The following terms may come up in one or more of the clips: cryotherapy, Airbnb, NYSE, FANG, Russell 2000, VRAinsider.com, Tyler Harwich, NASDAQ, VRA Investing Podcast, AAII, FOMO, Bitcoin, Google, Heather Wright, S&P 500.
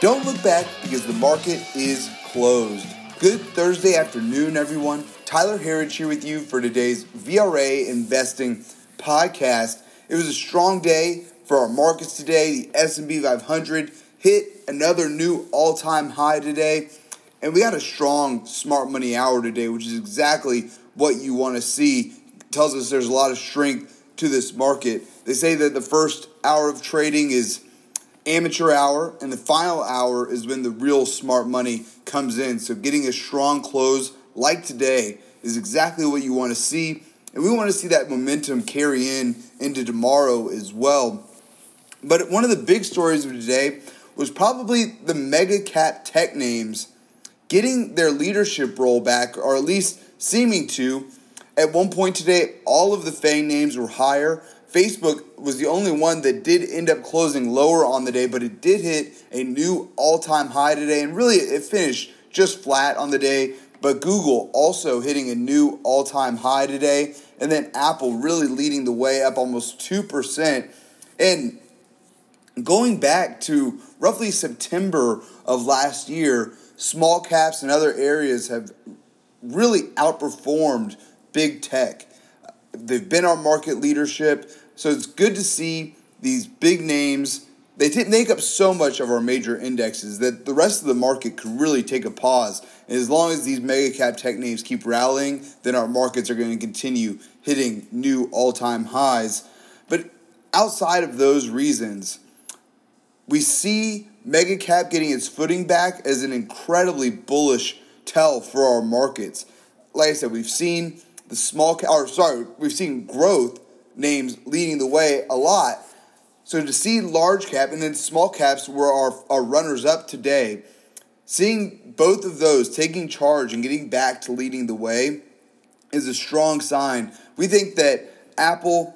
Don't look back because the market is closed. Good Thursday afternoon, everyone. Tyler Harwich here with you for today's VRA Investing Podcast. It was a strong day for our markets today. The S&P 500 hit another new all-time high today. And we got a strong smart money hour today, which is exactly what you want to see. It tells us there's a lot of strength to this market. They say that the first hour of trading is amateur hour, and the final hour is when the real smart money comes in. So getting a strong close like today is exactly what you want to see. And we want to see that momentum carry into tomorrow as well. But one of the big stories of today was probably the mega cap tech names getting their leadership role back, or at least seeming to. At one point today, all of the FANG names were higher. Facebook was the only one that did end up closing lower on the day, but it did hit a new all-time high today, and really it finished just flat on the day. But Google also hitting a new all-time high today, and then Apple really leading the way up almost 2%. And going back to roughly September of last year, small caps and other areas have really outperformed big tech. They've been our market leadership, so it's good to see these big names. They make up so much of our major indexes that the rest of the market could really take a pause. And as long as these mega cap tech names keep rallying, then our markets are going to continue hitting new all-time highs. But outside of those reasons, we see mega cap getting its footing back as an incredibly bullish tell for our markets. Like I said, we've seen we've seen growth names leading the way a lot. So to see large cap and then small caps were our runners up today, seeing both of those taking charge and getting back to leading the way is a strong sign. We think that Apple,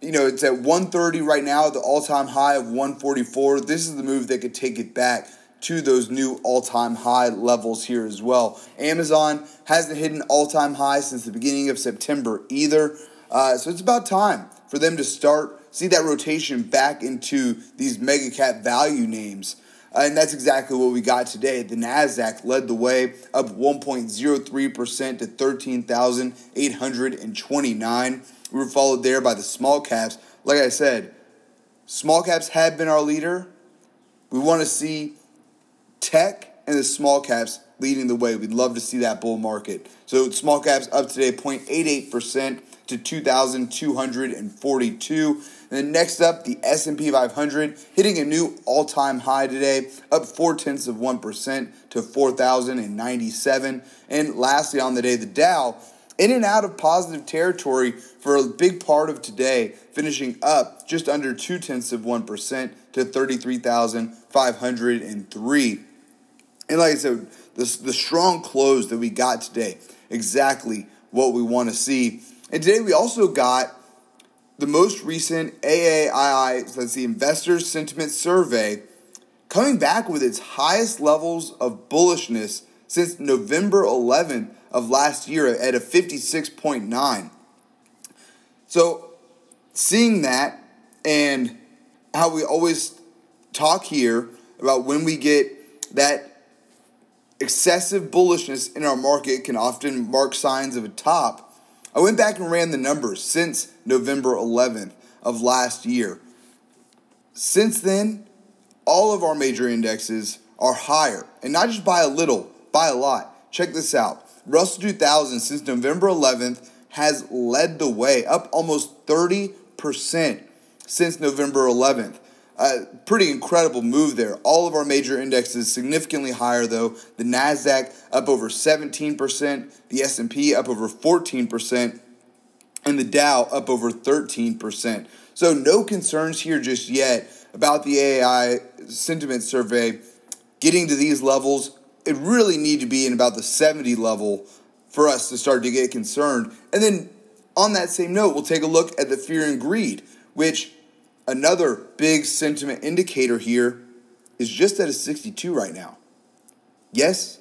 it's at 130 right now, the all-time high of 144. This is the move that could take it back to those new all-time high levels here as well. Amazon hasn't hit an all-time high since the beginning of September either. So it's about time for them to see that rotation back into these mega cap value names. And that's exactly what we got today. The NASDAQ led the way up 1.03% to 13,829. We were followed there by the small caps. Like I said, small caps have been our leader. We want to see tech and the small caps leading the way. We'd love to see that bull market. So small caps up today 0.88% to 2,242. And then next up, the S&P 500 hitting a new all-time high today, up 0.4% to 4,097. And lastly on the day, the Dow, in and out of positive territory for a big part of today, finishing up just under 0.2% to 33,503. And like I said, the strong close that we got today, exactly what we want to see. And today we also got the most recent AAII, so that's the Investor Sentiment Survey, coming back with its highest levels of bullishness since November 11th of last year at a 56.9. So seeing that and how we always talk here about when we get that excessive bullishness in our market can often mark signs of a top, I went back and ran the numbers since November 11th of last year. Since then, all of our major indexes are higher, and not just by a little, by a lot. Check this out. Russell 2000 since November 11th has led the way, up almost 30% since November 11th. Pretty incredible move there. All of our major indexes significantly higher, though. The NASDAQ up over 17%, the S&P up over 14%, and the Dow up over 13%. So no concerns here just yet about the AAII sentiment survey getting to these levels. It really need to be in about the 70 level for us to start to get concerned. And then on that same note, we'll take a look at the fear and greed, which another big sentiment indicator here is just at a 62 right now. Yes,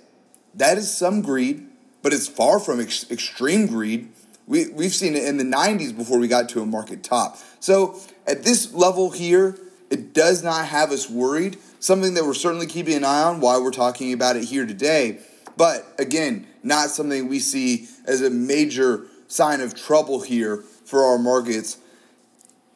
that is some greed, but it's far from extreme greed. We've seen it in the 90s before we got to a market top. So at this level here, it does not have us worried. something that we're certainly keeping an eye on, why we're talking about it here today. But again, not something we see as a major sign of trouble here for our markets.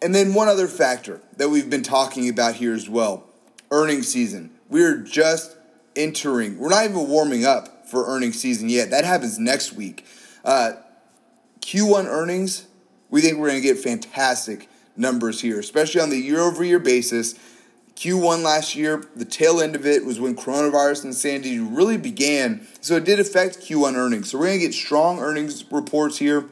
And then one other factor that we've been talking about here as well, earnings season. We're just entering. We're not even warming up for earnings season yet. That happens next week. Q1 earnings, we think we're going to get fantastic numbers here, especially on the year-over-year basis. Q1 last year, the tail end of it was when coronavirus and Sandy really began. So it did affect Q1 earnings. So we're going to get strong earnings reports here,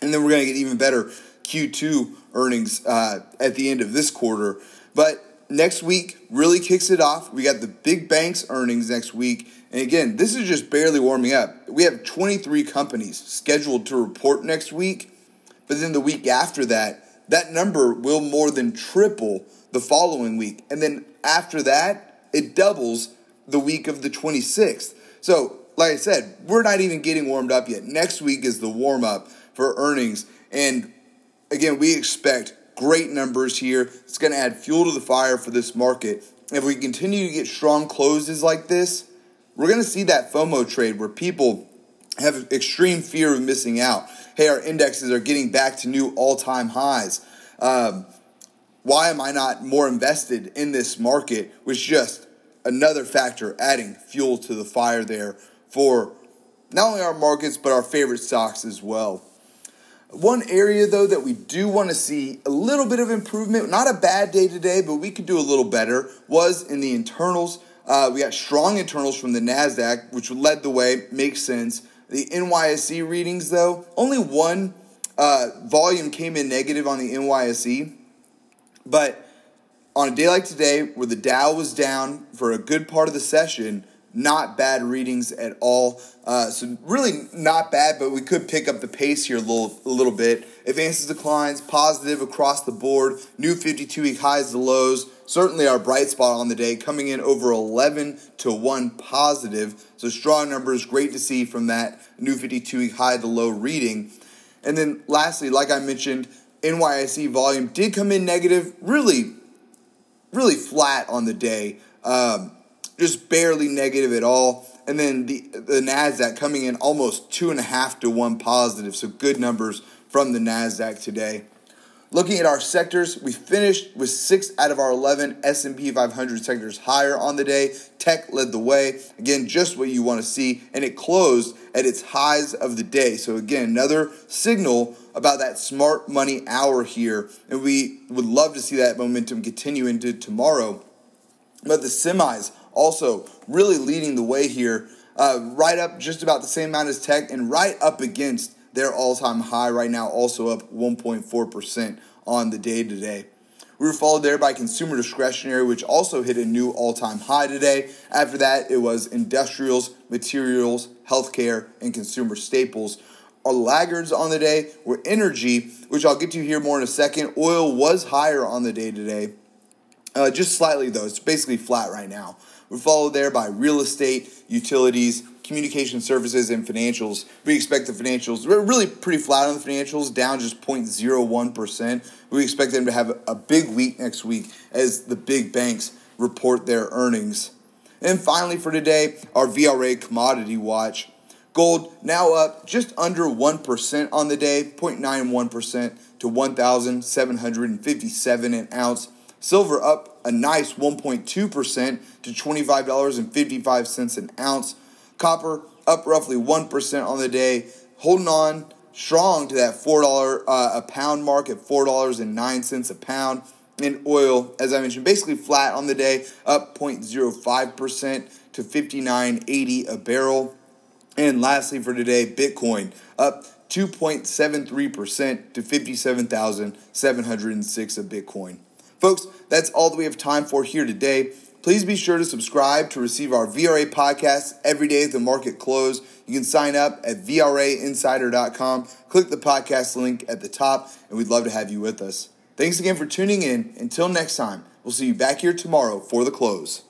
and then we're going to get even better Q2 earnings at the end of this quarter. But next week really kicks it off. We got the big banks earnings next week. And again, this is just barely warming up. We have 23 companies scheduled to report next week. But then the week after that, that number will more than triple the following week. And then after that, it doubles the week of the 26th. So, like I said, we're not even getting warmed up yet. Next week is the warm up for earnings. And again, we expect great numbers here. It's going to add fuel to the fire for this market. If we continue to get strong closes like this, we're going to see that FOMO trade where people have extreme fear of missing out. Hey, our indexes are getting back to new all-time highs. Why am I not more invested in this market? Which just another factor adding fuel to the fire there for not only our markets, but our favorite stocks as well. One area, though, that we do want to see a little bit of improvement, not a bad day today, but we could do a little better, was in the internals. We got strong internals from the NASDAQ, which led the way, makes sense. The NYSE readings, though, only one volume came in negative on the NYSE. But on a day like today, where the Dow was down for a good part of the session, not bad readings at all. So really not bad, but we could pick up the pace here a little bit. Advances, declines, positive across the board. New 52-week highs to lows. Certainly our bright spot on the day, coming in over 11-1 positive. So strong numbers, great to see from that new 52-week high to low reading. And then lastly, like I mentioned, NYSE volume did come in negative, really flat on the day. Just barely negative at all. And then the NASDAQ coming in almost 2.5-1 positive. So good numbers from the NASDAQ today. Looking at our sectors, we finished with 6 out of our 11 S&P 500 sectors higher on the day. Tech led the way. Again, just what you want to see. And it closed at its highs of the day. So again, another signal about that smart money hour here. And we would love to see that momentum continue into tomorrow. But the semis also really leading the way here, right up just about the same amount as tech and right up against their all-time high right now, also up 1.4% on the day today. We were followed there by consumer discretionary, which also hit a new all-time high today. After that, it was industrials, materials, healthcare, and consumer staples. Our laggards on the day were energy, which I'll get to here more in a second. Oil was higher on the day today, just slightly though. It's basically flat right now. We're followed there by real estate, utilities, communication services, and financials. We expect the financials, we're really pretty flat on the financials, down just 0.01%. We expect them to have a big week next week as the big banks report their earnings. And finally for today, our VRA commodity watch. Gold now up just under 1% on the day, 0.91% to $1,757 an ounce. Silver up a nice 1.2% to $25.55 an ounce. Copper up roughly 1% on the day, holding on strong to that $4 a pound mark at $4.09 a pound. And oil, as I mentioned, basically flat on the day, up 0.05% to $59.80 a barrel. And lastly for today, Bitcoin up 2.73% to $57,706 a Bitcoin. Folks, that's all that we have time for here today. Please be sure to subscribe to receive our VRA podcast every day at the market close. You can sign up at VRAinsider.com. Click the podcast link at the top, and we'd love to have you with us. Thanks again for tuning in. Until next time, we'll see you back here tomorrow for the close.